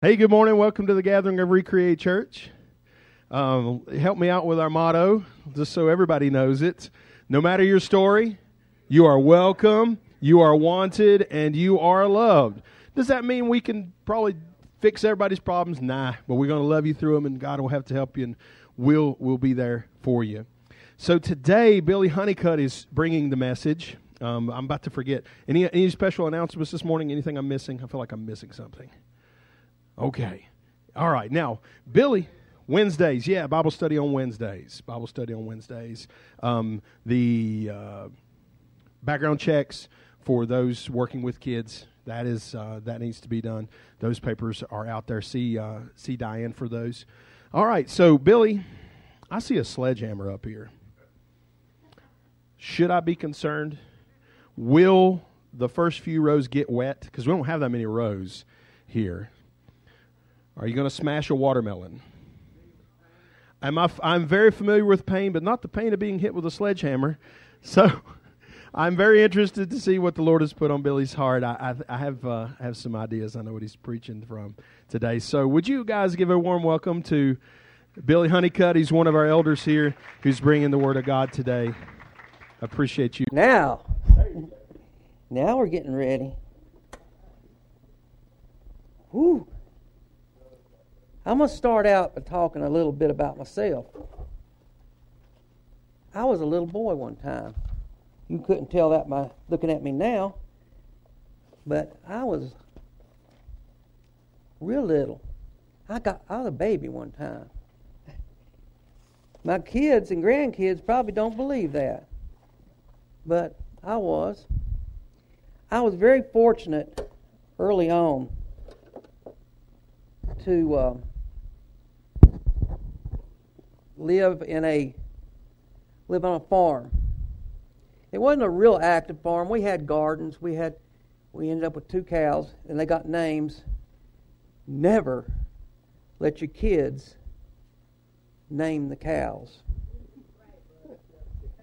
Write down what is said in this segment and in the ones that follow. Hey, good morning. Welcome to the gathering of Recreate Church. Help me out with our motto, just so everybody knows it. No matter your story, you are welcome, you are wanted, and you are loved. Does that mean we can probably fix everybody's problems? Nah, but we're going to love you through them, and God will have to help you, and we'll be there for you. So today, Billy Honeycutt is bringing the message. I'm about to forget. Any special announcements this morning? Anything I'm missing? I feel like I'm missing something. Okay. All right. Now, Billy, Wednesdays. Yeah, Bible study on Wednesdays. The background checks for those working with kids, that needs to be done. Those papers are out there. See Diane for those. All right. So, Billy, I see a sledgehammer up here. Should I be concerned? Will the first few rows get wet? Because we don't have that many rows here. Are you going to smash a watermelon? I'm very familiar with pain, but not the pain of being hit with a sledgehammer. So I'm very interested to see what the Lord has put on Billy's heart. I have some ideas. I know what he's preaching from today. So would you guys give a warm welcome to Billy Honeycutt? He's one of our elders here who's bringing the Word of God today. I appreciate you. Now we're getting ready. Woo. I'm going to start out by talking a little bit about myself. I was a little boy one time. You couldn't tell that by looking at me now, but I was real little. I was a baby one time. My kids and grandkids probably don't believe that, but I was. I was very fortunate early on to live on a farm. It wasn't a real active farm. We had gardens. We ended up with 2 cows, and they got names. Never let your kids name the cows,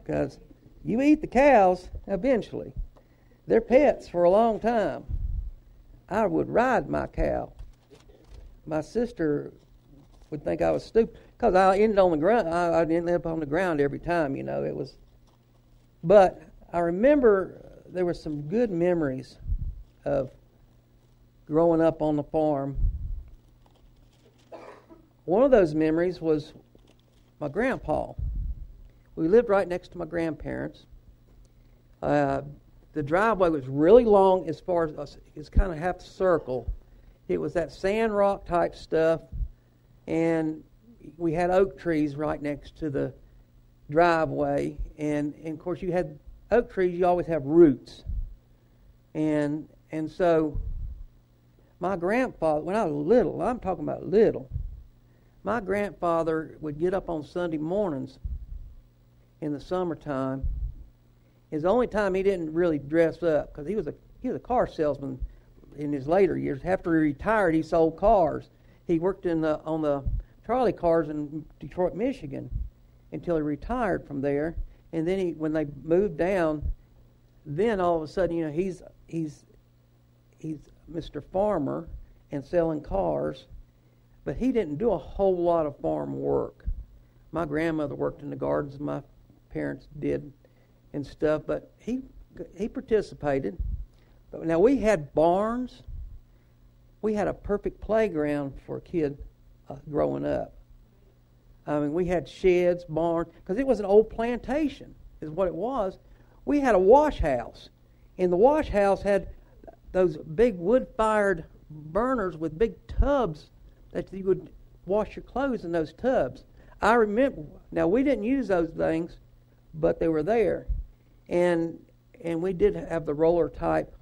because you eat the cows eventually. They're pets for a long time. I would ride my cow. My sister would think I was stupid, because I ended on the ground. I ended up on the ground every time, you know. It was, but I remember there were some good memories of growing up on the farm. One of those memories was my grandpa. We lived right next to my grandparents. The driveway was really long, as far as it's kind of half circle. It was that sand rock type stuff, and we had oak trees right next to the driveway, and of course you had oak trees, you always have roots. And so my grandfather, when I was little, I'm talking about little, my grandfather would get up on Sunday mornings in the summertime. It's the only time he didn't really dress up, because he was a car salesman. In his later years, after he retired, he sold cars. He worked on the Charlie cars in Detroit, Michigan, until he retired from there. And then when they moved down, then all of a sudden, you know, he's Mr. Farmer and selling cars, but he didn't do a whole lot of farm work. My grandmother worked in the gardens, my parents did, and stuff, but he participated. Now, we had barns. We had a perfect playground for a kid growing up. I mean, we had sheds, barns, because it was an old plantation is what it was. We had a wash house, and the wash house had those big wood-fired burners with big tubs that you would wash your clothes in those tubs. I remember, now, we didn't use those things, but they were there. And we did have the roller-type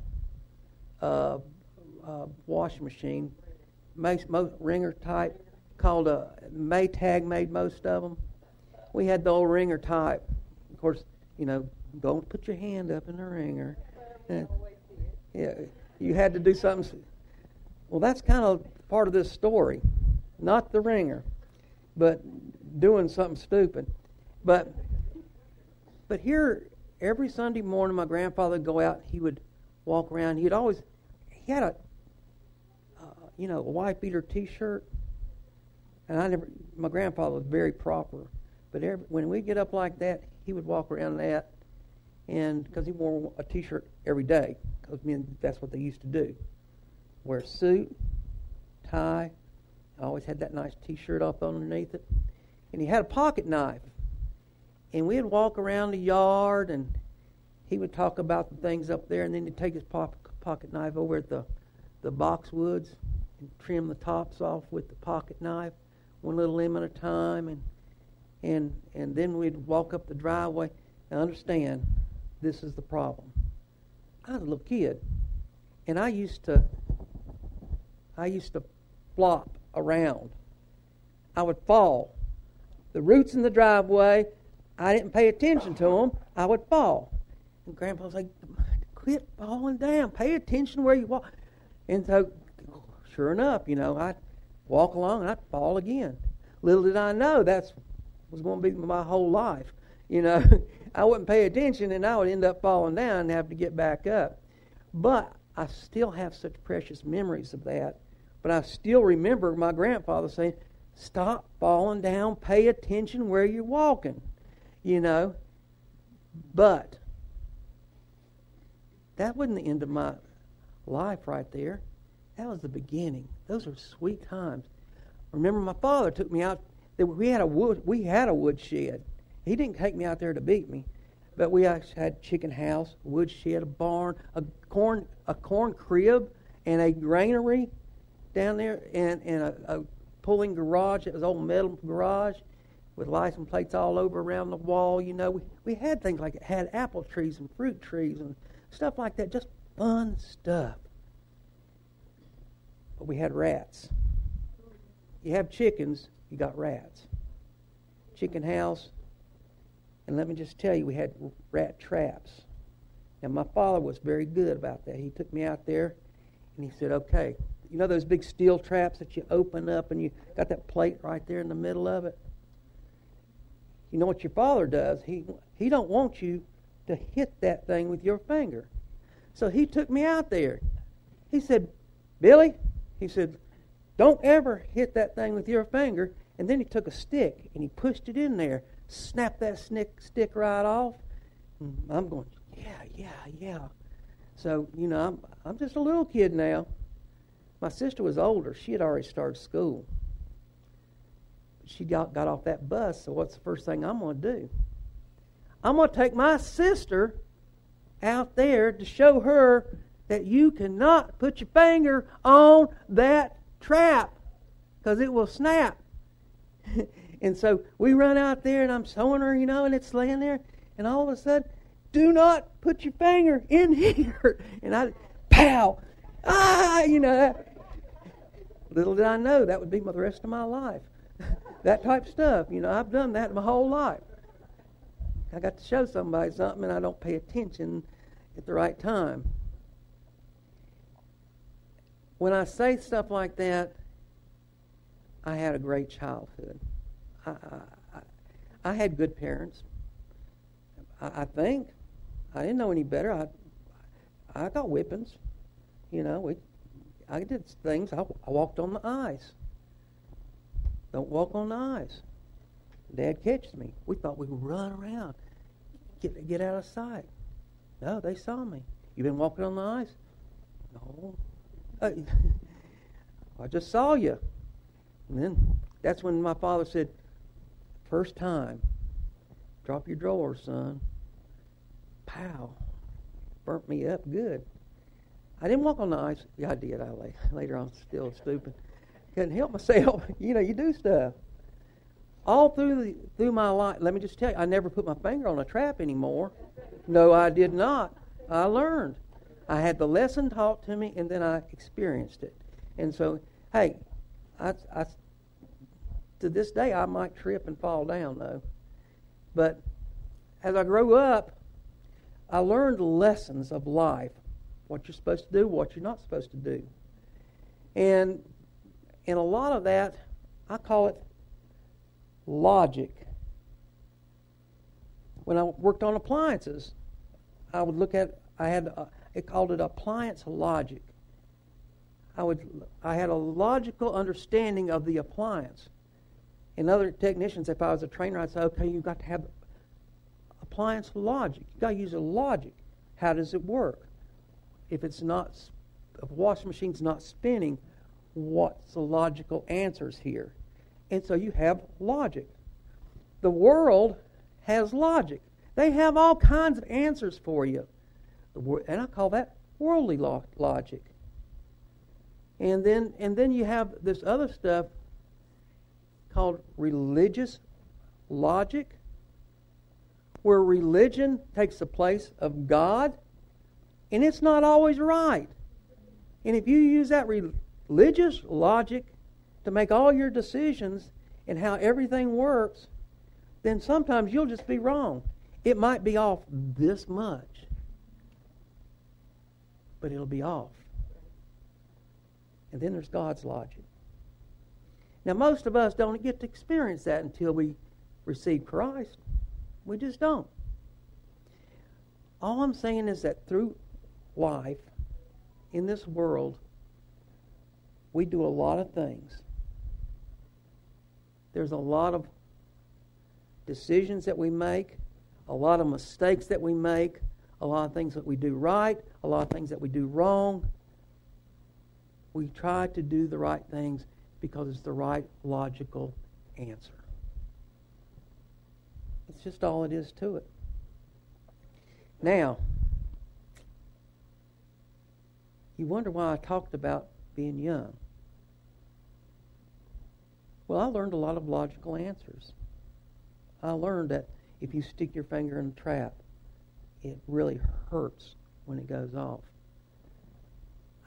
washing machine, Ringer type, called a Maytag, made most of them. We had the old Ringer type. Of course, you know, don't put your hand up in the Ringer. Yeah, you had to do something. Well, that's kind of part of this story, not the Ringer, but doing something stupid. But here, every Sunday morning, my grandfather would go out. He would walk around. He had a you know, a wife beater T-shirt. And I never. My grandpa was very proper, but when we get up like that, he would walk around that, and because he wore a T-shirt every day, because men, that's what they used to do, wear a suit, tie. I always had that nice T-shirt up underneath it, and he had a pocket knife, and we'd walk around the yard, and he would talk about the things up there, and then he'd take his pocket knife over at the boxwoods and trim the tops off with the pocket knife, one little limb at a time, and then we'd walk up the driveway. Now understand, this is the problem. I was a little kid, and I used to flop around. I would fall. The roots in the driveway, I didn't pay attention to them. I would fall. And Grandpa was like, quit falling down. Pay attention where you walk. And so, sure enough, you know, I'd walk along and I'd fall again. Little did I know that was going to be my whole life. You know, I wouldn't pay attention and I would end up falling down and have to get back up. But I still have such precious memories of that. But I still remember my grandfather saying, stop falling down, pay attention where you're walking, you know. But that wasn't the end of my life right there. That was the beginning. Those were sweet times. Remember, my father took me out. We had a woodshed. He didn't take me out there to beat me, but we actually had a chicken house, a woodshed, a barn, a corn crib, and a granary down there, and a pulling garage. It was an old metal garage with license plates all over around the wall. You know, we had things like it. Had apple trees and fruit trees and stuff like that, just fun stuff. But we had rats. You have chickens, you got rats. Chicken house, and let me just tell you, we had rat traps. And my father was very good about that. He took me out there, and he said, okay, you know those big steel traps that you open up and you got that plate right there in the middle of it? You know what your father does? He don't want you to hit that thing with your finger. So he took me out there. He said, Billy, he said, don't ever hit that thing with your finger. And then he took a stick and he pushed it in there, snapped that stick right off. And I'm going, yeah. So, you know, I'm just a little kid now. My sister was older. She had already started school. She got off that bus, so what's the first thing I'm going to do? I'm going to take my sister out there to show her that you cannot put your finger on that trap because it will snap. And so we run out there, and I'm showing her, you know, and it's laying there, and all of a sudden, do not put your finger in here. And I, pow, you know. Little did I know that would be the rest of my life. That type of stuff, you know, I've done that my whole life. I got to show somebody something, and I don't pay attention at the right time. When I say stuff like that, I had a great childhood. I had good parents. I think I didn't know any better. I got whippings, you know. I did things. I walked on the ice. Don't walk on the ice. Dad catches me. We thought we would run around, get out of sight. No, they saw me. You been walking on the ice? No. I just saw you. And then that's when my father said, first time, drop your drawer, son. Pow. Burnt me up good. I didn't walk on the ice. Yeah, I did. Later on, still stupid. Couldn't help myself. You know, you do stuff. All through my life, let me just tell you, I never put my finger on a trap anymore. No, I did not. I learned. I had the lesson taught to me, and then I experienced it. And so, hey, I to this day, I might trip and fall down, though. But as I grew up, I learned lessons of life, what you're supposed to do, what you're not supposed to do. And a lot of that, I call it logic. When I worked on appliances, I would look at, I had, it called it appliance logic. I had a logical understanding of the appliance. And other technicians, if I was a trainer, I'd say, okay, you've got to have appliance logic. You've got to use the logic. How does it work? If it's not, if a washing machine's not spinning, what's the logical answers here? And so you have logic. The world has logic. They have all kinds of answers for you. And I call that worldly logic. And then you have this other stuff called religious logic, where religion takes the place of God, and it's not always right. And if you use that religious logic to make all your decisions and how everything works, then sometimes you'll just be wrong. It might be off this much, but it'll be off. And then there's God's logic. Now, most of us don't get to experience that until we receive Christ. We just don't. All I'm saying is that through life, in this world, we do a lot of things. There's a lot of decisions that we make, a lot of mistakes that we make, a lot of things that we do right, a lot of things that we do wrong. We try to do the right things because it's the right logical answer. It's just all it is to it. Now, you wonder why I talked about being young. Well, I learned a lot of logical answers. I learned that if you stick your finger in a trap, it really hurts when it goes off.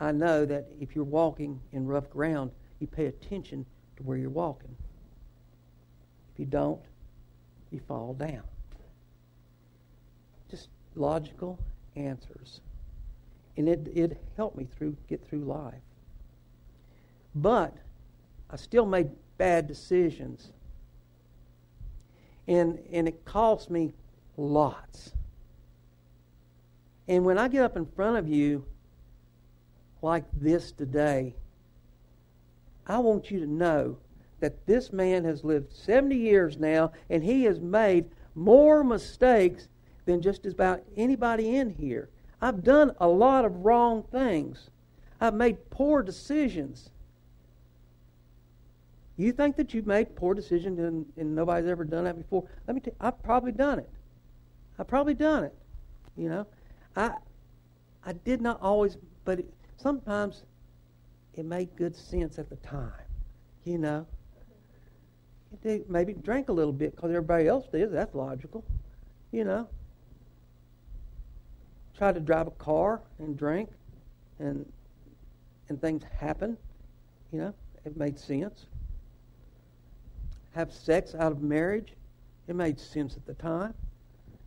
I know that if you're walking in rough ground, you pay attention to where you're walking. If you don't, you fall down. Just logical answers. And it helped me get through life. But I still made bad decisions. And it cost me lots. And when I get up in front of you like this today, I want you to know that this man has lived 70 years now, and he has made more mistakes than just about anybody in here. I've done a lot of wrong things. I've made poor decisions. You think that you've made poor decisions and nobody's ever done that before? Let me tell you, I've probably done it. You know, I did not always, but sometimes it made good sense at the time, you know. Maybe drank a little bit because everybody else did. That's logical, you know. Tried to drive a car and drink, and things happen, you know. It made sense. Have sex out of marriage. It made sense at the time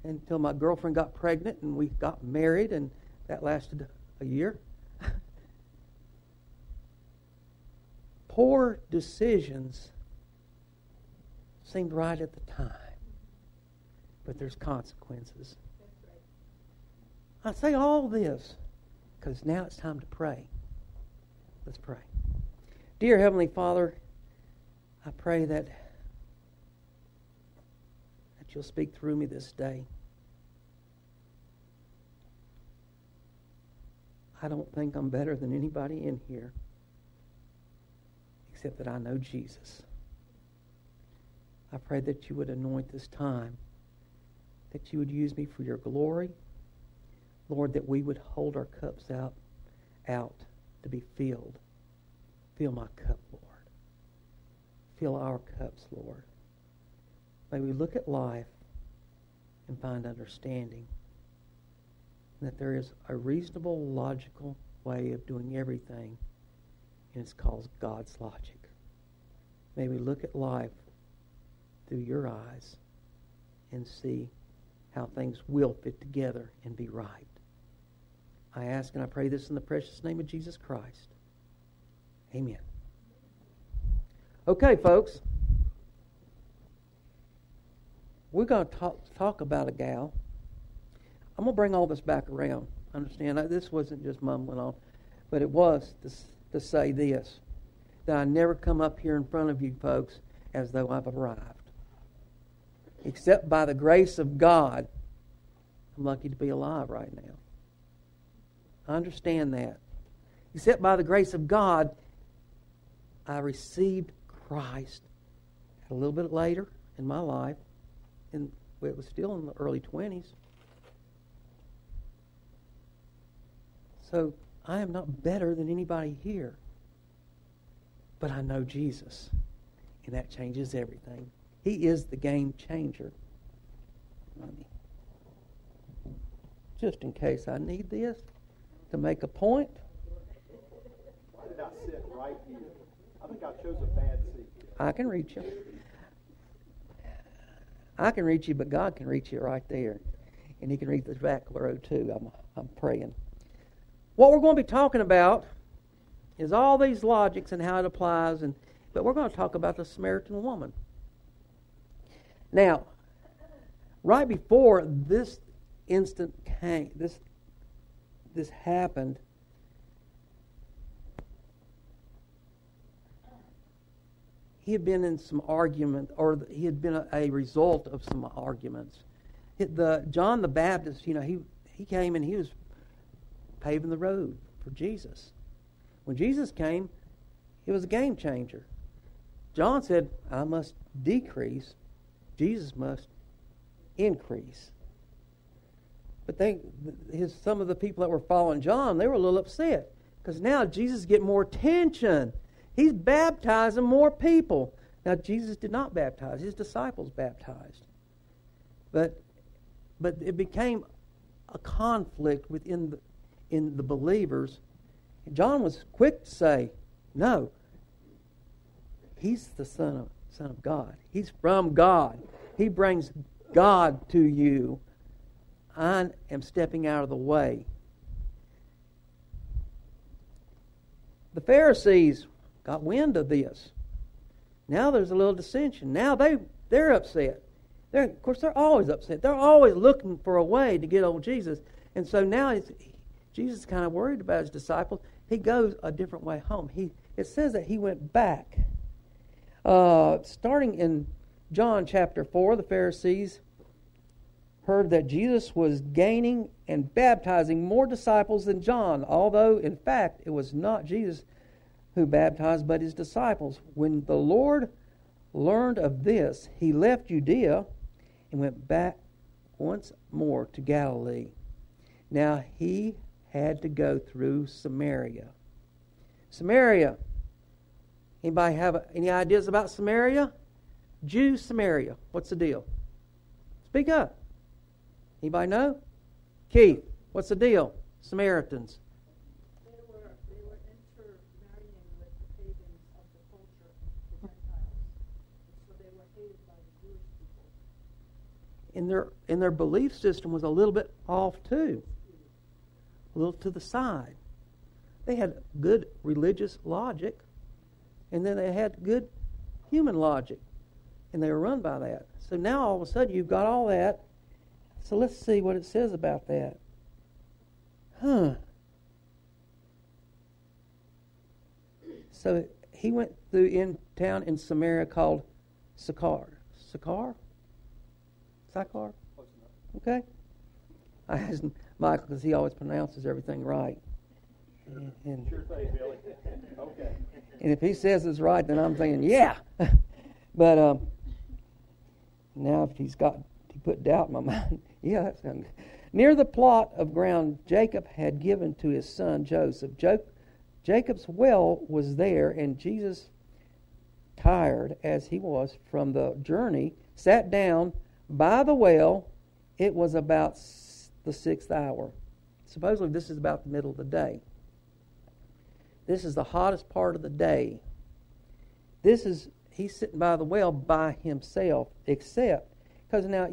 until my girlfriend got pregnant and we got married, and that lasted a year. Poor decisions seemed right at the time, but there's consequences. I say all this because now it's time to pray. Let's pray. Dear Heavenly Father, I pray that you'll speak through me this day. I don't think I'm better than anybody in here, except that I know Jesus. I pray that you would anoint this time, that you would use me for your glory. Lord, that we would hold our cups out to be filled. Fill my cup, Lord. Fill our cups, Lord. May we look at life and find understanding that there is a reasonable, logical way of doing everything, and it's called God's logic. May we look at life through your eyes and see how things will fit together and be right. I ask and I pray this in the precious name of Jesus Christ. Amen. Okay, folks. We're going to talk about a gal. I'm going to bring all this back around. Understand, this wasn't just mumbling on, but it was this to say this, that I never come up here in front of you folks as though I've arrived. Except by the grace of God, I'm lucky to be alive right now. I understand that. Except by the grace of God, I received Christ a little bit later in my life, and it was still in the early 20s. So I am not better than anybody here, but I know Jesus, and that changes everything. He is the game changer. Just in case I need this to make a point. Why did I sit right here? I think I chose a bad seat. I can reach you. I can reach you, but God can reach you right there. And He can reach the back row too, I'm praying. What we're going to be talking about is all these logics and how it applies, but we're going to talk about the Samaritan woman. Now, right before this instant came, this happened, he had been in some argument, or he had been a result of some arguments. John the Baptist, he came and he was paving the road for Jesus. When Jesus came, he was a game changer. John said, I must decrease, Jesus must increase. But some of the people that were following John, they were a little upset because now Jesus get more attention. He's baptizing more people. Now, Jesus did not baptize. His disciples baptized. But it became a conflict within in the believers. John was quick to say, no, he's the Son of God. He's from God. He brings God to you. I am stepping out of the way. The Pharisees got wind of this. Now there's a little dissension. Now they're upset. Of course, they're always upset. They're always looking for a way to get old Jesus. And so now Jesus is kind of worried about his disciples. He goes a different way home. It says that he went back. Starting in John chapter 4, the Pharisees heard that Jesus was gaining and baptizing more disciples than John, although, in fact, it was not Jesus who baptized, but his disciples. When the Lord learned of this, he left Judea and went back once more to Galilee. Now he had to go through Samaria. Samaria. Anybody have any ideas about Samaria? Jew Samaria. What's the deal? Speak up. Anybody know? Keith, what's the deal? Samaritans. They were intermarrying with the pagans of the culture, the Gentiles. So they were hated by the Jewish people. And their belief system was a little bit off too. A little to the side. They had good religious logic. And then they had good human logic. And they were run by that. So now all of a sudden you've got all that. So let's see what it says about that. So he went through in town in Samaria called Sychar. Sychar? Sychar? Okay. I asked Michael because he always pronounces everything right. Sure thing, Billy. Okay. And if he says it's right, then I'm thinking, yeah. But now if he put doubt in my mind. Yeah, that sounds good. Near the plot of ground Jacob had given to his son Joseph. Jacob's well was there, and Jesus, tired as he was from the journey, sat down by the well. It was about the sixth hour. Supposedly this is about the middle of the day. This is the hottest part of the day. He's sitting by the well by himself, except, because now,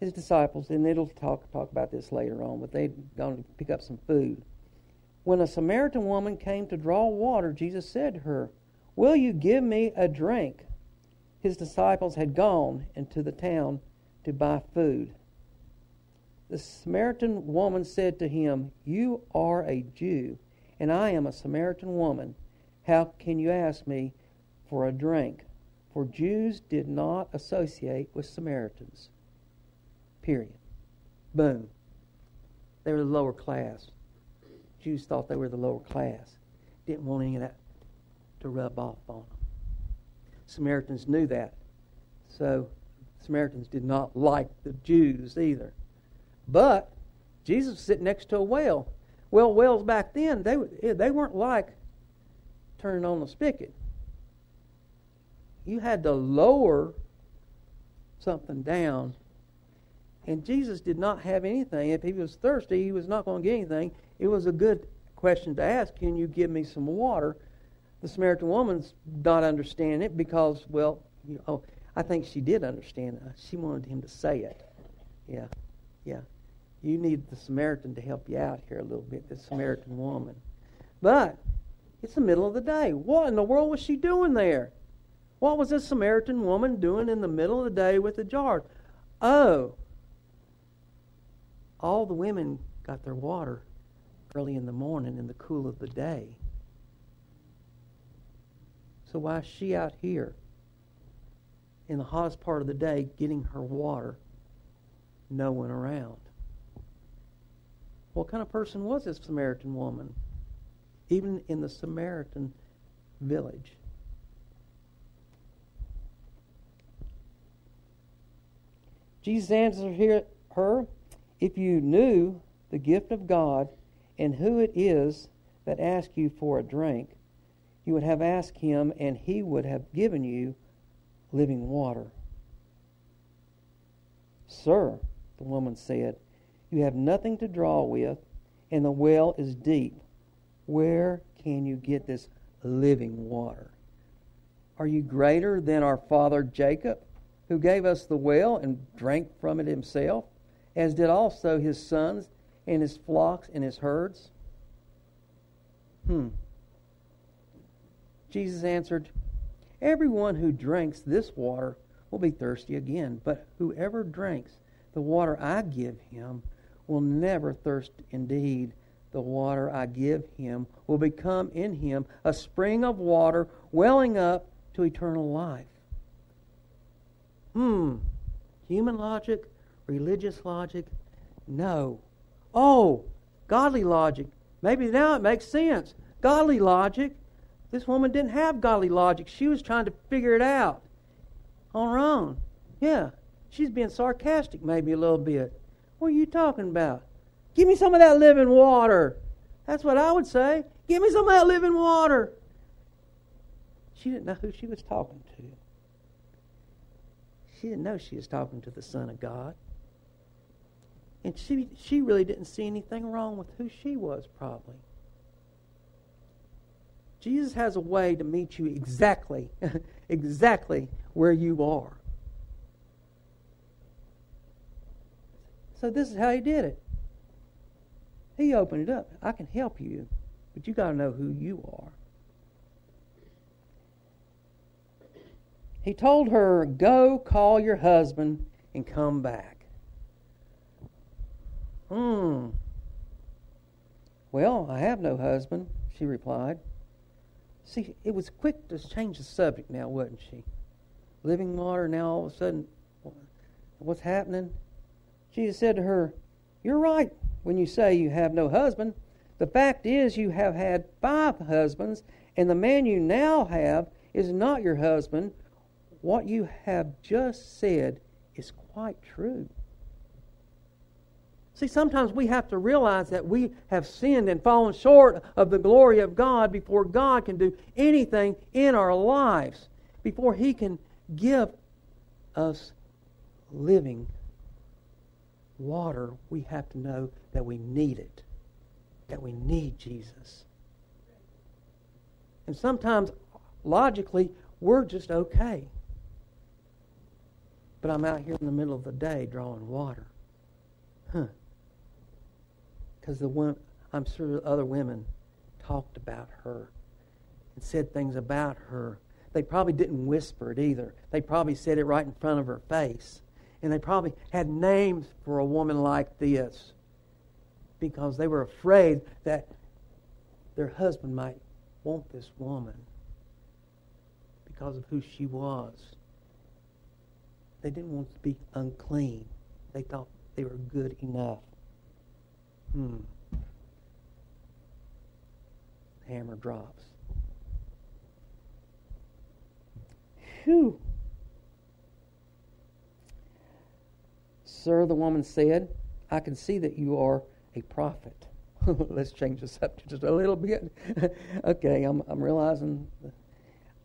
his disciples, and it'll talk about this later on, but they'd gone to pick up some food. When a Samaritan woman came to draw water, Jesus said to her, "Will you give me a drink?" His disciples had gone into the town to buy food. The Samaritan woman said to him, "You are a Jew, and I am a Samaritan woman. How can you ask me for a drink? For Jews did not associate with Samaritans. Period. Boom. They were the lower class. Jews thought they were the lower class. Didn't want any of that to rub off on them. Samaritans knew that. So Samaritans did not like the Jews either. But Jesus was sitting next to a well. Well, wells back then, they weren't like turning on the spigot. You had to lower something down. And Jesus did not have anything. If he was thirsty, he was not going to get anything. It was a good question to ask, can you give me some water? The Samaritan woman's not understanding it because, well, you know, I think she did understand it. She wanted him to say it. Yeah. You need the Samaritan to help you out here a little bit, the Samaritan woman. But it's the middle of the day. What in the world was she doing there? What was this Samaritan woman doing in the middle of the day with a jar? Oh, all the women got their water early in the morning in the cool of the day. So why is she out here in the hottest part of the day getting her water? No one around. What kind of person was this Samaritan woman? Even in the Samaritan village. Jesus answered her, if you knew the gift of God and who it is that asks you for a drink, you would have asked him and he would have given you living water. Sir, the woman said, you have nothing to draw with, and the well is deep. Where can you get this living water? Are you greater than our father Jacob, who gave us the well and drank from it himself, as did also his sons and his flocks and his herds? Jesus answered, everyone who drinks this water will be thirsty again, but whoever drinks the water I give him will never thirst indeed. The water I give him will become in him a spring of water welling up to eternal life. Human logic, religious logic, no. Oh, godly logic. Maybe now it makes sense. Godly logic. This woman didn't have godly logic. She was trying to figure it out on her own. Yeah. She's being sarcastic maybe a little bit. What are you talking about? Give me some of that living water. That's what I would say. Give me some of that living water. She didn't know who she was talking to. She didn't know she was talking to the Son of God. And she really didn't see anything wrong with who she was, probably. Jesus has a way to meet you exactly where you are. So this is how he did it. He opened it up. I can help you, but you got to know who you are. He told her, go call your husband and come back. Well, I have no husband, she replied. See, it was quick to change the subject now, wasn't she? Living water, now all of a sudden, what's happening? Jesus said to her, you're right when you say you have no husband. The fact is you have had 5 husbands, and the man you now have is not your husband. What you have just said is quite true. See, sometimes we have to realize that we have sinned and fallen short of the glory of God before God can do anything in our lives, before he can give us living water. We have to know that we need it, that we need Jesus. And sometimes, logically, we're just okay. But I'm out here in the middle of the day drawing water. Because I'm sure other women talked about her and said things about her. They probably didn't whisper it either. They probably said it right in front of her face. And they probably had names for a woman like this because they were afraid that their husband might want this woman because of who she was. They didn't want to be unclean. They thought they were good enough. Hammer drops. Whew. Sir, the woman said, I can see that you are a prophet. Let's change the subject just a little bit. Okay, I'm realizing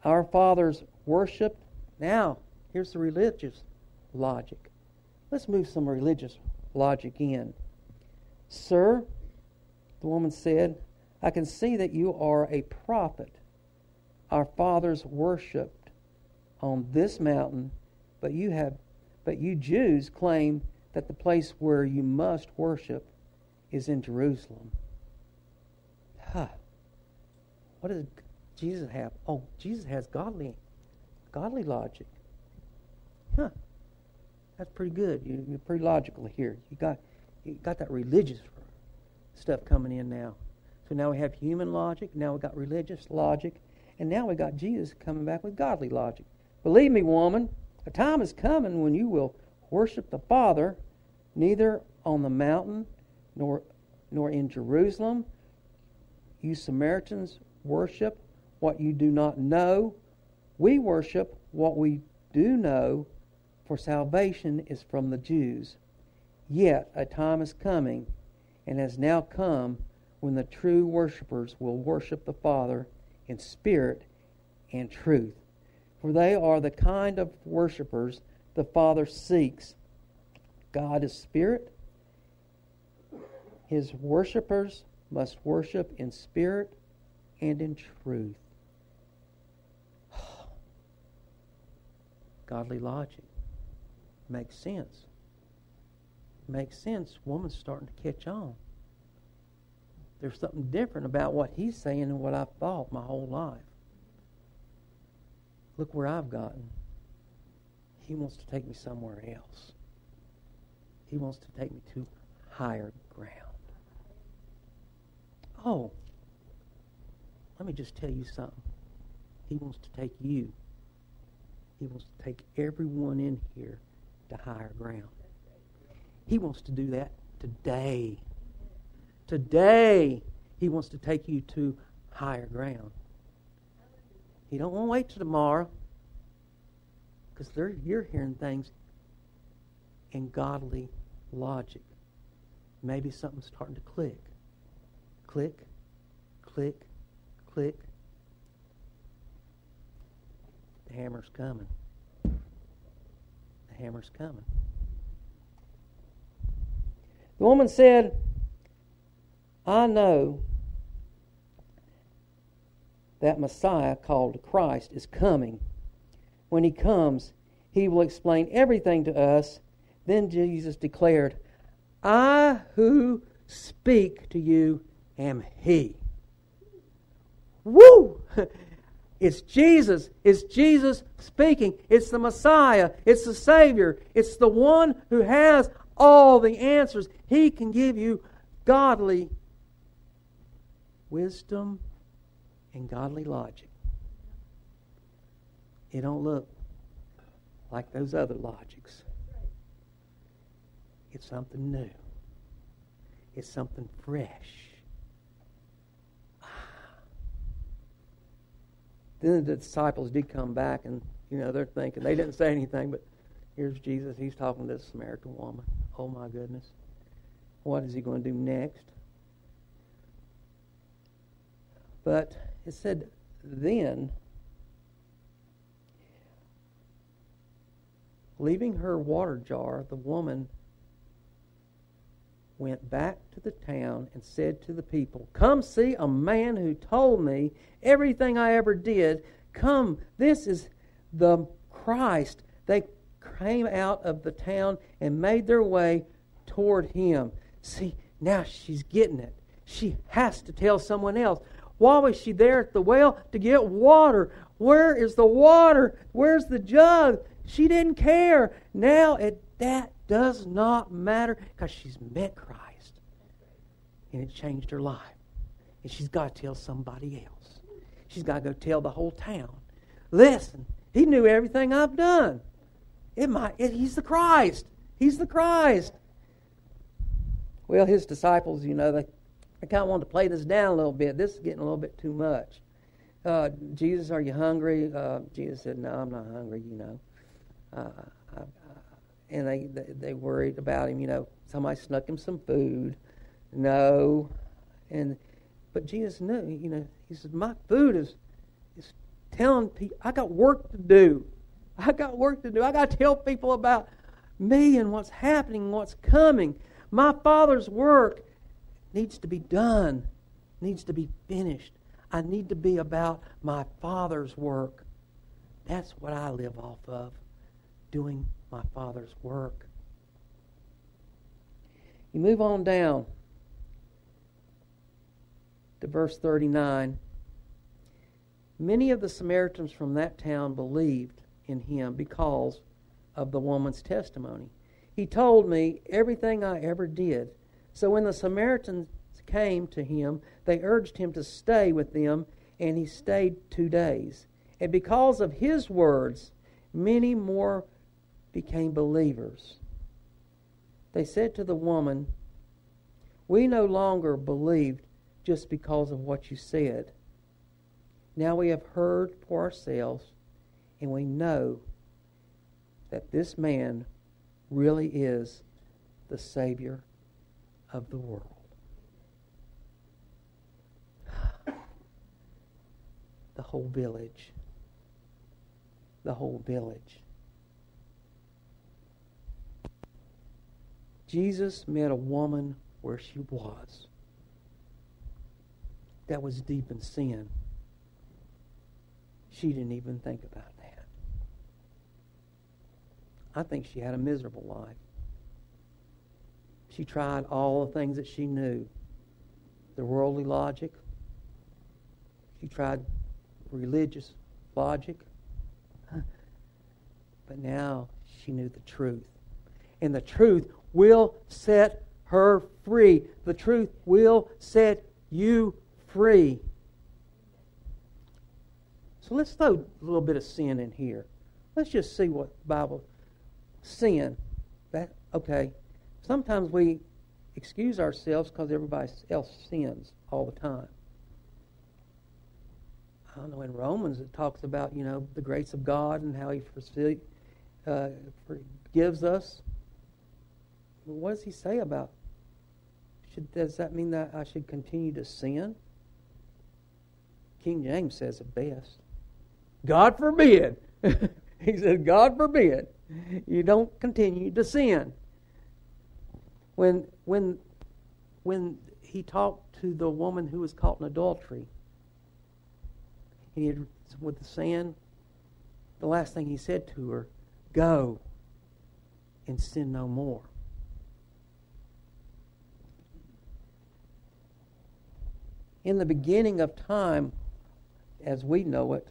our fathers worshiped. Now, here's the religious logic. Let's move some religious logic in. Sir, the woman said, I can see that you are a prophet. Our fathers worshiped on this mountain, but you Jews claim that the place where you must worship is in Jerusalem. What does Jesus have? Oh, Jesus has godly logic. That's pretty good. You're pretty logical here. You got that religious stuff coming in now. So now we have human logic, now we got religious logic, and now we got Jesus coming back with godly logic. Believe me, woman, a time is coming when you will worship the Father neither on the mountain nor in Jerusalem. You Samaritans worship what you do not know. We worship what we do know, for salvation is from the Jews. Yet a time is coming, and has now come, when the true worshipers will worship the Father in spirit and truth. For they are the kind of worshipers the Father seeks. God is spirit. His worshipers must worship in spirit and in truth. Godly logic. Makes sense. Makes sense. Woman's starting to catch on. There's something different about what he's saying and what I've thought my whole life. Look where I've gotten. He wants to take me somewhere else. He wants to take me to higher ground. Oh, let me just tell you something. He wants to take you. He wants to take everyone in here to higher ground. He wants to do that today. Today, he wants to take you to higher ground. He don't want to wait till tomorrow, because you're hearing things in godly logic. Maybe something's starting to click. Click, click, click. The hammer's coming. The hammer's coming. The woman said, I know that Messiah, called Christ, is coming. When he comes, he will explain everything to us. Then Jesus declared, I who speak to you am he. Woo! It's Jesus. It's Jesus speaking. It's the Messiah. It's the Savior. It's the one who has all the answers. He can give you godly wisdom and godly logic. It don't look like those other logics. It's something new. It's something fresh. Then the disciples did come back, and they're thinking, they didn't say anything, but here's Jesus. He's talking to this Samaritan woman. Oh my goodness. What is he going to do next? But it said, then, leaving her water jar, the woman went back to the town and said to the people, come see a man who told me everything I ever did. Come, this is the Christ. They came out of the town and made their way toward him. See, now she's getting it. She has to tell someone else. Why was she there at the well? To get water. Where is the water? Where's the jug? She didn't care. Now that does not matter, because she's met Christ. And it changed her life. and she's got to tell somebody else. She's got to go tell the whole town. Listen, he knew everything I've done. He's the Christ. He's the Christ. Well, his disciples, you know, they kind of wanted to play this down a little bit. This is getting a little bit too much. Jesus, are you hungry? Jesus said, no, I'm not hungry, you know. And they worried about him, you know. Somebody snuck him some food. No. But Jesus knew, you know. He said, my food is telling people, I got work to do. I got work to do. I got to tell people about me and what's happening and what's coming. My Father's work needs to be done, needs to be finished. I need to be about my Father's work. That's what I live off of, doing my Father's work. You move on down to verse 39. Many of the Samaritans from that town believed in him because of the woman's testimony. He told me everything I ever did. So when the Samaritans came to him, they urged him to stay with them, and he stayed 2 days. And because of his words, many more became believers. They said to the woman, we no longer believed just because of what you said. Now we have heard for ourselves, and we know that this man really is the Savior of the world. The whole village. The whole village. Jesus met a woman where she was. That was deep in sin. She didn't even think about it. I think she had a miserable life. She tried all the things that she knew. The worldly logic. She tried religious logic. But now she knew the truth. And the truth will set her free. The truth will set you free. So let's throw a little bit of sin in here. Let's just see what the Bible says. Sin. Okay. Sometimes we excuse ourselves because everybody else sins all the time. I don't know, in Romans it talks about, you know, the grace of God and how he forgives us. Well, what does he say about does that mean that I should continue to sin? King James says it best. God forbid. He said, God forbid. You don't continue to sin. When he talked to the woman who was caught in adultery, and with the sand, the last thing he said to her, go and sin no more. In the beginning of time, as we know it,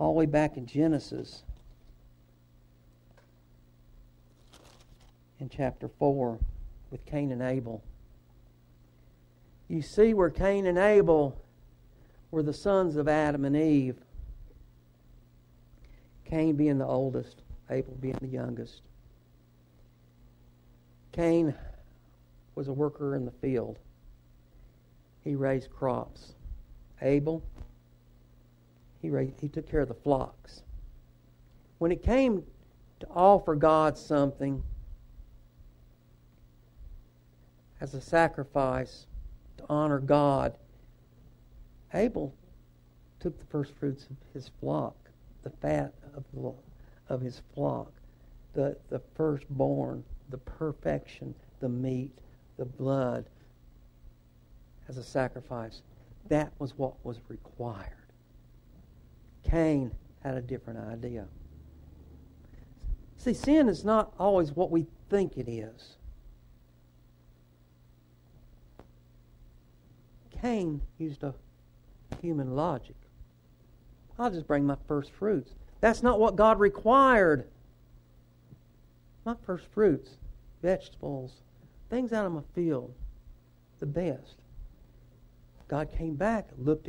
all the way back in Genesis, in chapter 4, with Cain and Abel. You see where Cain and Abel were the sons of Adam and Eve. Cain being the oldest, Abel being the youngest. Cain was a worker in the field. He raised crops. Abel, he took care of the flocks. When it came to offer God something as a sacrifice to honor God, Abel took the first fruits of his flock, the fat of his flock, the firstborn, the perfection, the meat, the blood, as a sacrifice. That was what was required. Cain had a different idea. See, sin is not always what we think it is. Cain used a human logic. I'll just bring my first fruits. That's not what God required. My first fruits, vegetables, things out of my field, the best. God came back, looked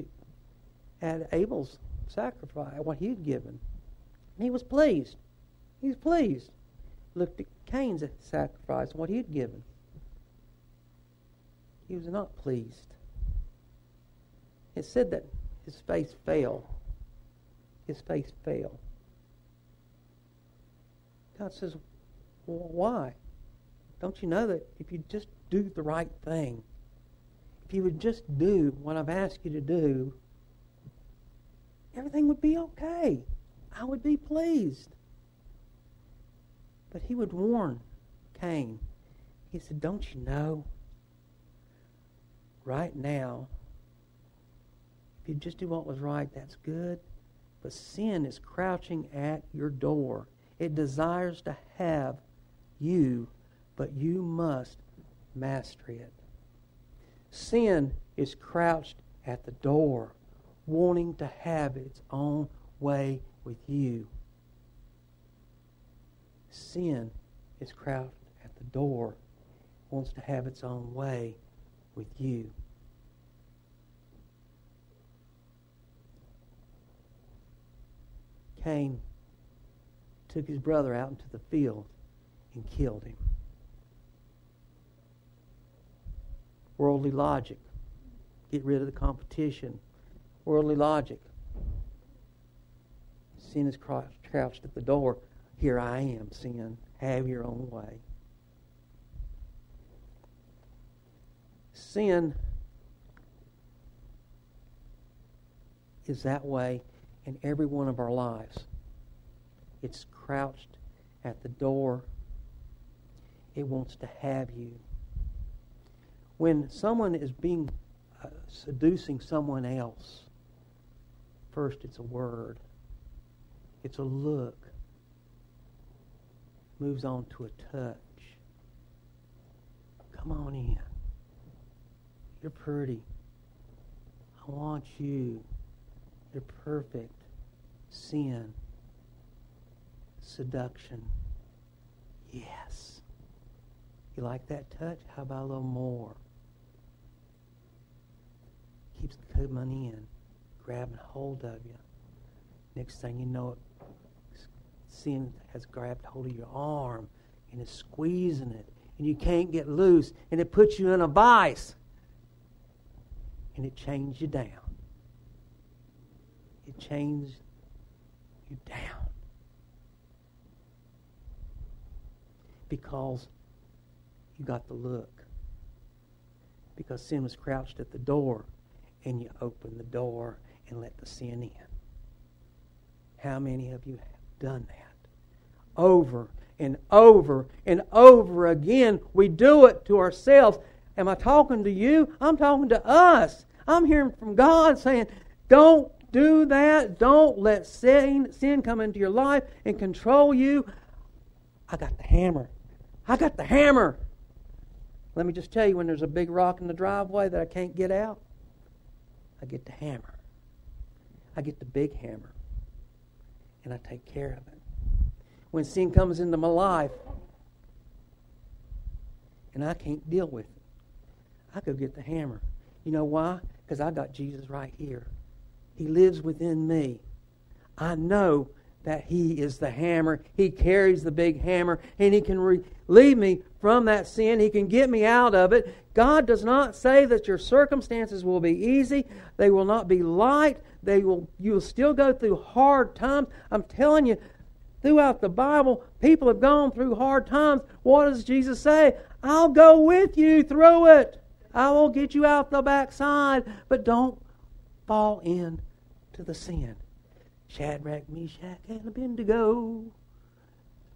at Abel's sacrifice, what he had given. And he was pleased. He was pleased. Looked at Cain's sacrifice, what he had given. He was not pleased. It said that his face fell. His face fell. God says, well, why? Don't you know that if you just do the right thing, if you would just do what I've asked you to do, everything would be okay. I would be pleased. But he would warn Cain. He said, don't you know, right now, if you just do what was right, that's good. But sin is crouching at your door. It desires to have you, but you must master it. Sin is crouched at the door, wanting to have its own way with you. Sin is crouched at the door, wants to have its own way with you. Cain took his brother out into the field and killed him. Worldly logic. Get rid of the competition. Worldly logic. Sin is crouched at the door. Here I am, sin. Have your own way. Sin is that way in every one of our lives. It's crouched at the door. It wants to have you. When someone is being seducing someone else, first it's a word. It's a look. Moves on to a touch. Come on in. You're pretty. I want you. You're perfect. Sin. Seduction. Yes. You like that touch? How about a little more? Keeps coming in, grabbing hold of you. Next thing you know, sin has grabbed hold of your arm and is squeezing it, and you can't get loose, and it puts you in a vice, and it chains you down. It chains you down. Because you got the look. Because sin was crouched at the door, and you open the door and let the sin in. How many of you have done that? Over and over and over again, we do it to ourselves. Am I talking to you? I'm talking to us. I'm hearing from God saying, don't do that. Don't let sin come into your life and control you. I got the hammer. I got the hammer. Let me just tell you, when there's a big rock in the driveway that I can't get out, I get the hammer. I get the big hammer. And I take care of it. When sin comes into my life and I can't deal with it, I go get the hammer. You know why? Because I got Jesus right here. He lives within me. I know that he is the hammer. He carries the big hammer, and he can relieve me from that sin. He can get me out of it. God does not say that your circumstances will be easy. They will not be light. You will still go through hard times. I'm telling you, throughout the Bible, people have gone through hard times. What does Jesus say? I'll go with you through it. I will get you out the backside. But don't fall into the sin. Shadrach, Meshach, and Abednego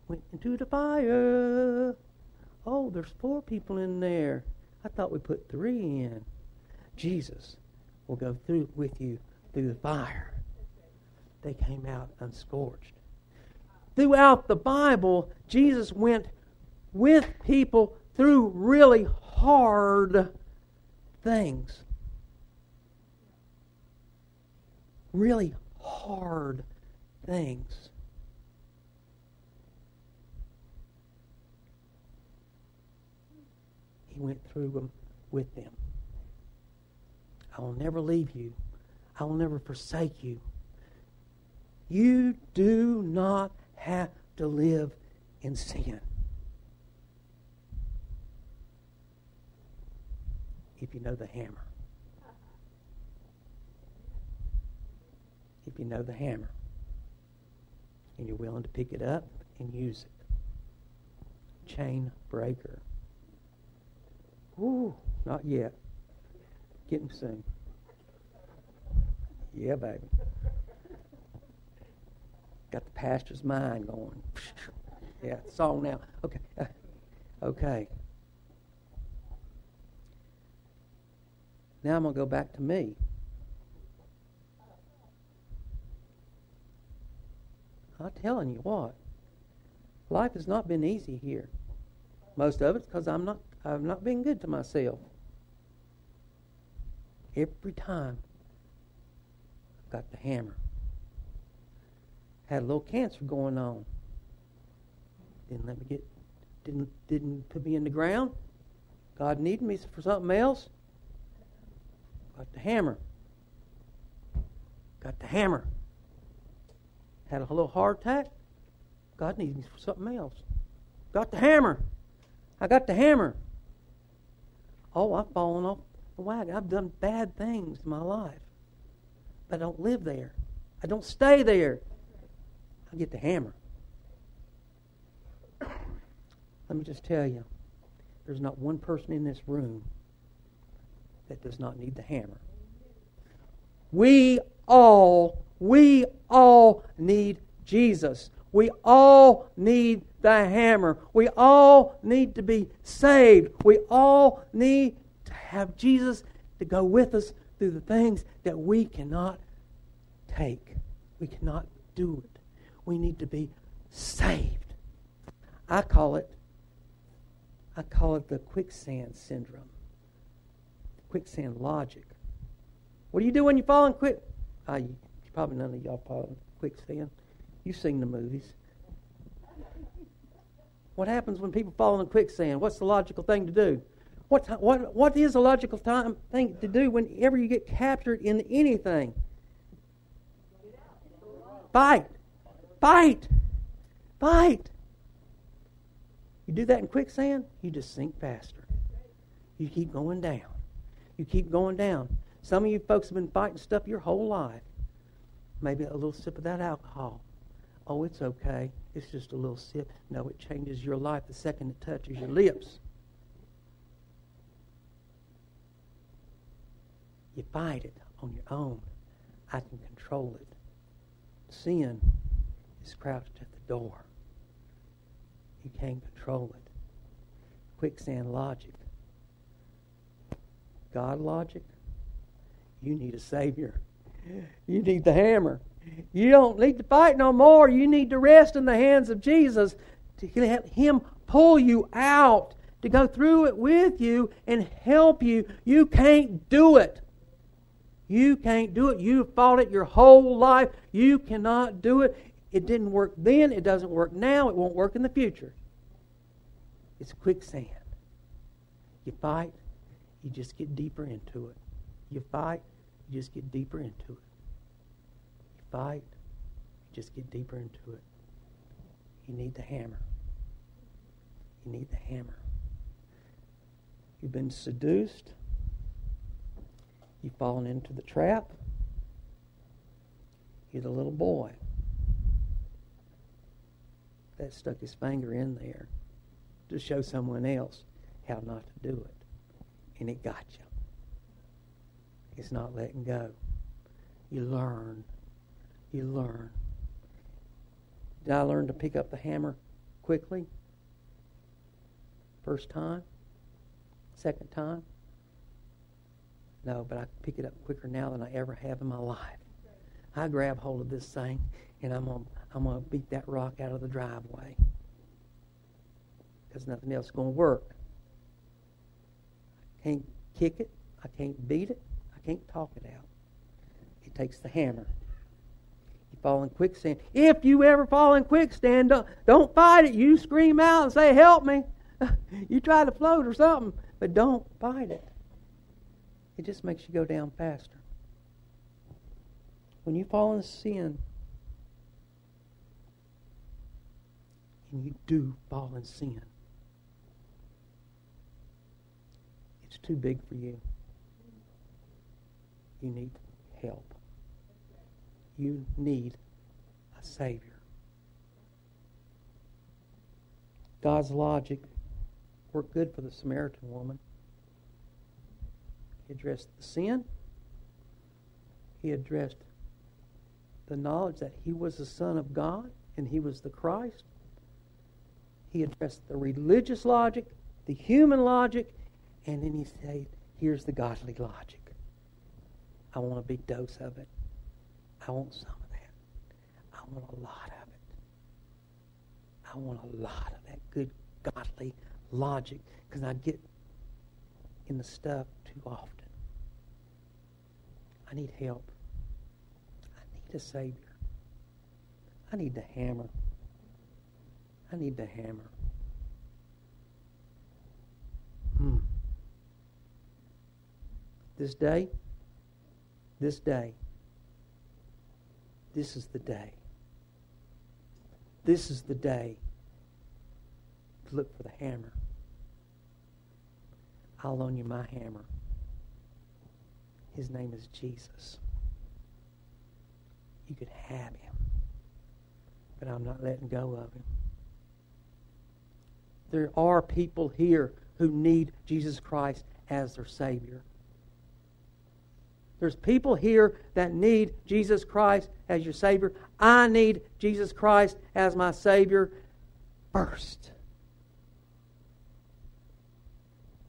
went into the fire. Oh, there's 4 people in there. I thought we put 3 in. Jesus will go through with you through the fire. They came out unscorched. Throughout the Bible, Jesus went with people through really hard things. Really hard things. He went through them with them. I will never leave you. I will never forsake you. You do not have to live in sin. If you know the hammer. If you know the hammer. And you're willing to pick it up and use it. Chain breaker. Ooh, not yet. Getting soon. Yeah, baby. Got the pastor's mind going. Yeah, song now. Okay. Okay. Now I'm going to go back to me. I'm telling you what. Life has not been easy here. Most of it's because I've not been good to myself. Every time I've got the hammer. Had a little cancer going on. Didn't put me in the ground. God needed me for something else. Got the hammer. Got the hammer. Had a little heart attack. God needed me for something else. Got the hammer. I got the hammer. Oh, I've fallen off the wagon. I've done bad things in my life. But I don't live there. I don't stay there. I get the hammer. Let me just tell you, there's not one person in this room that does not need the hammer. We all need Jesus. We all need the hammer. We all need to be saved. We all need to have Jesus to go with us through the things that we cannot take. We cannot do it. We need to be saved. I call it the quicksand syndrome. Quicksand logic. What do you do when you fall in quick? Probably none of y'all fall in quicksand. You've seen the movies. What happens when people fall in quicksand? What's the logical thing to do? What is a logical thing to do whenever you get captured in anything? Fight. Fight. Fight. You do that in quicksand, you just sink faster. You keep going down. You keep going down. Some of you folks have been fighting stuff your whole life. Maybe a little sip of that alcohol. Oh, it's okay. It's just a little sip. No, it changes your life the second it touches your lips. You fight it on your own. I can control it. Sin is crouched at the door. You can't control it. Quicksand logic. God logic, you need a Savior. You need the hammer. You don't need to fight no more. You need to rest in the hands of Jesus to let Him pull you out, to go through it with you and help you. You can't do it. You can't do it. You've fought it your whole life. You cannot do it. It didn't work then. It doesn't work now. It won't work in the future. It's quicksand. You fight. You just get deeper into it. You fight, you just get deeper into it. You fight, you just get deeper into it. You need the hammer. You need the hammer. You've been seduced. You've fallen into the trap. You're the little boy that stuck his finger in there to show someone else how not to do it. And it got you. It's not letting go. You learn. Did I learn to pick up the hammer quickly? First time? Second time? No, but I pick it up quicker now than I ever have in my life. I grab hold of this thing and I'm gonna beat that rock out of the driveway. Because nothing else is going to work. I can't kick it. I can't beat it. I can't talk it out. It takes the hammer. You fall in quicksand. If you ever fall in quicksand, don't fight it. You scream out and say, "Help me." You try to float or something, but don't fight it. it just makes you go down faster. When you fall into sin, and you do fall in sin, it's too big for you. You need help. You need a Savior. God's logic worked good for the Samaritan woman. He addressed the sin. He addressed the knowledge that he was the Son of God and he was the Christ. He addressed the religious logic, the human logic, and then he said, here's the godly logic. I want a big dose of it. I want some of that. I want a lot of it. I want a lot of that good godly logic, because I get in the stuff too often. I need help. I need a Savior. I need the hammer. I need the hammer. This day, this is the day. This is the day to look for the hammer. I'll loan you my hammer. His name is Jesus. You could have him, but I'm not letting go of him. There are people here who need Jesus Christ as their Savior. There's people here that need Jesus Christ as your Savior. I need Jesus Christ as my Savior first.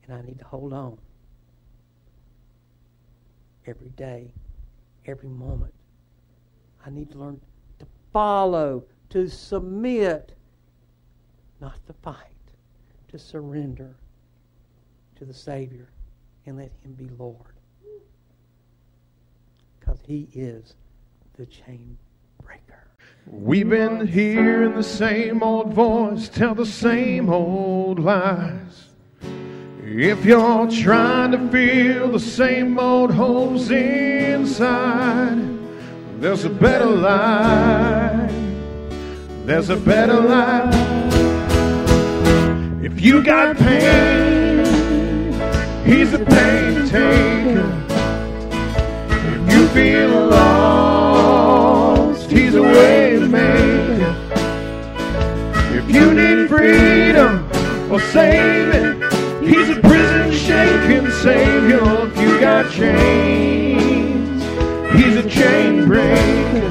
And I need to hold on every day, every moment. I need to learn to follow, to submit, not to fight, to surrender to the Savior and let him be Lord. Because he is the chain breaker. We've been hearing the same old voice tell the same old lies. If you're trying to fill the same old holes inside, there's a better life. There's a better life. If you got pain, he's the pain taker. If you feel lost, he's a way to make it. If you need freedom or saving, he's a prison-shaking Savior. If you got chains, he's a chain breaker.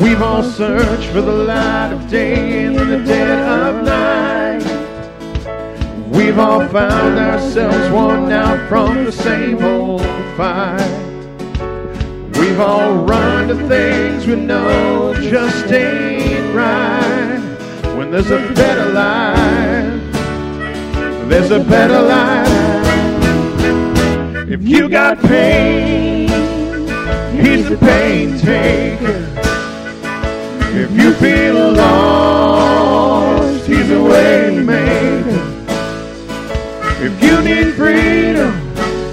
We've all searched for the light of day in the dead of night. We've all found ourselves worn out from the same old fight. We've all run to things we know just ain't right. When there's a better life, there's a better life. If you got pain, he's the pain taker. If you feel lost, he's a way maker. If you need freedom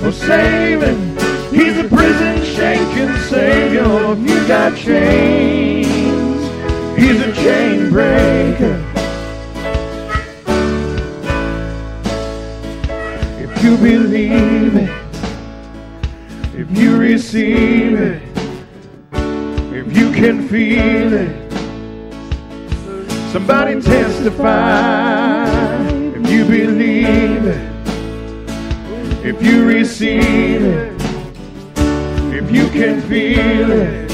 or saving, he's a prison-shaking Savior. If you got chains, he's a chain breaker. If you believe it, if you receive it, if you can feel it, somebody testify. If you believe it, if you receive it, if you can feel it,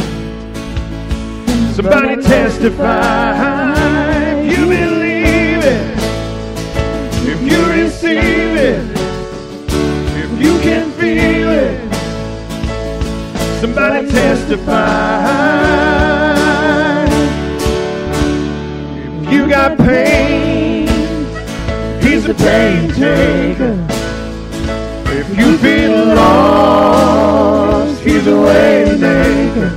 somebody testify. If you believe it, if you receive it, if you can feel it, somebody testify. If you got pain, he's a pain taker. If you feel lost, he's a way maker.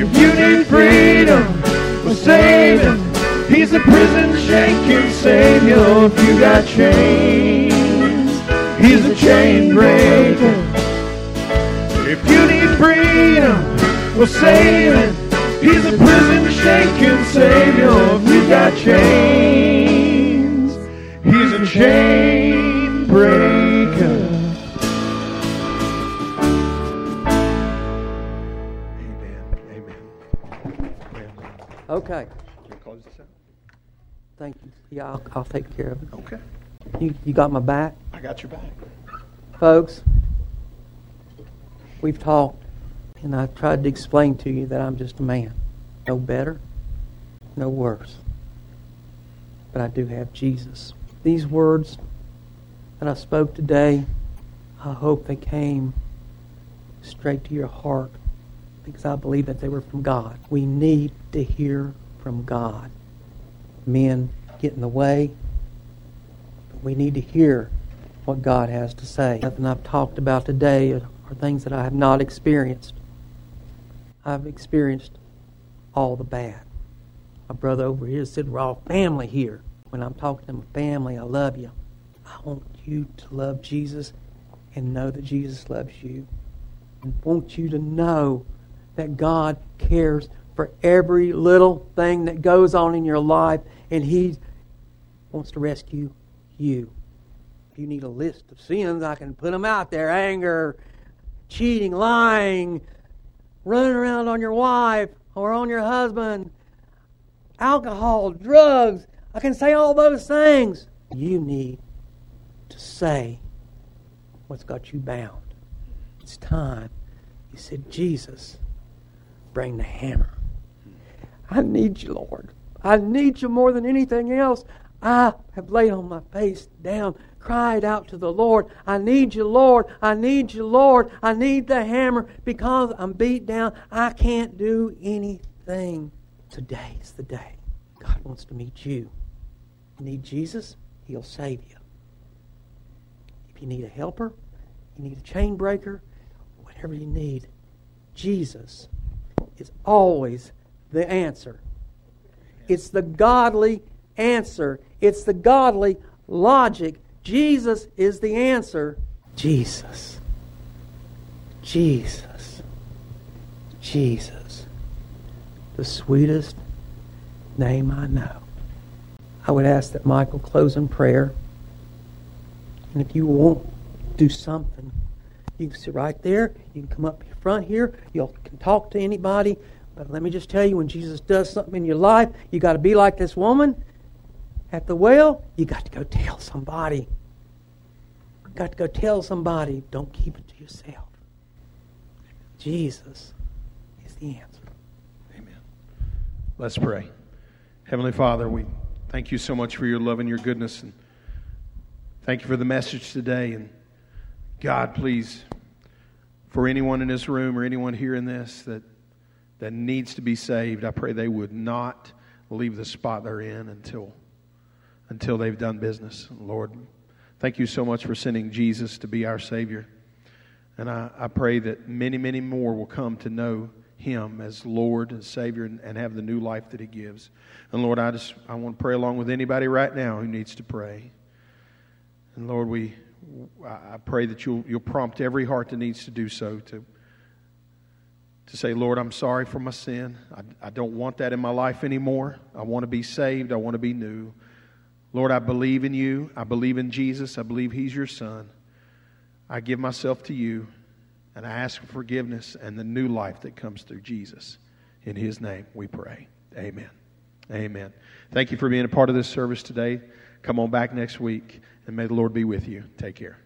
If you need freedom or saving, he's He's the prison shaking Savior if you got chains. He's a chain breaker. If you need freedom, we'll save it. He's a prison shaking Savior if you got chains. He's a chain breaker. Okay. Can you close this out? Thank you. Yeah, I'll take care of it. Okay. You got my back? I got your back. Folks, we've talked, and I tried to explain to you that I'm just a man. No better, no worse. But I do have Jesus. These words that I spoke today, I hope they came straight to your heart, because I believe that they were from God. We need to hear from God. Men get in the way, but we need to hear what God has to say. Nothing I've talked about today are things that I have not experienced. I've experienced all the bad. My brother over here said, we're all family here. When I'm talking to my family, I love you. I want you to love Jesus and know that Jesus loves you. I want you to know that God cares for every little thing that goes on in your life, and He wants to rescue you. If you need a list of sins, I can put them out there. Anger, cheating, lying, running around on your wife or on your husband, alcohol, drugs. I can say all those things. You need to say what's got you bound. It's time. He said, Jesus, bring the hammer. I need you, Lord. I need you more than anything else. I have laid on my face down, cried out to the Lord. I need you, Lord. I need you, Lord. I need the hammer because I'm beat down. I can't do anything. Today's the day. God wants to meet you. You need Jesus, He'll save you. If you need a helper, you need a chain breaker, whatever you need, Jesus is always the answer. It's the godly answer. It's the godly logic. Jesus is the answer. Jesus. Jesus. Jesus. The sweetest name I know. I would ask that Michael close in prayer. And if you want, do something. You can sit right there. You can come up front here. You can talk to anybody. But let me just tell you, when Jesus does something in your life, you got to be like this woman at the well. You got to go tell somebody. You got to go tell somebody. Don't keep it to yourself. Jesus is the answer. Amen. Let's pray. Heavenly Father, we thank you so much for your love and your goodness. And thank you for the message today. And God, please, for anyone in this room or anyone hearing this that needs to be saved, I pray they would not leave the spot they're in until they've done business. Lord, thank you so much for sending Jesus to be our Savior. And I pray that many, many more will come to know Him as Lord and Savior and have the new life that He gives. And Lord, I want to pray along with anybody right now who needs to pray. And Lord, I pray that you'll prompt every heart that needs to do so to say, Lord, I'm sorry for my sin. I don't want that in my life anymore. I want to be saved. I want to be new. Lord, I believe in you. I believe in Jesus. I believe He's your Son. I give myself to you, and I ask for forgiveness and the new life that comes through Jesus. In His name we pray. Amen. Amen. Thank you for being a part of this service today. Come on back next week, and may the Lord be with you. Take care.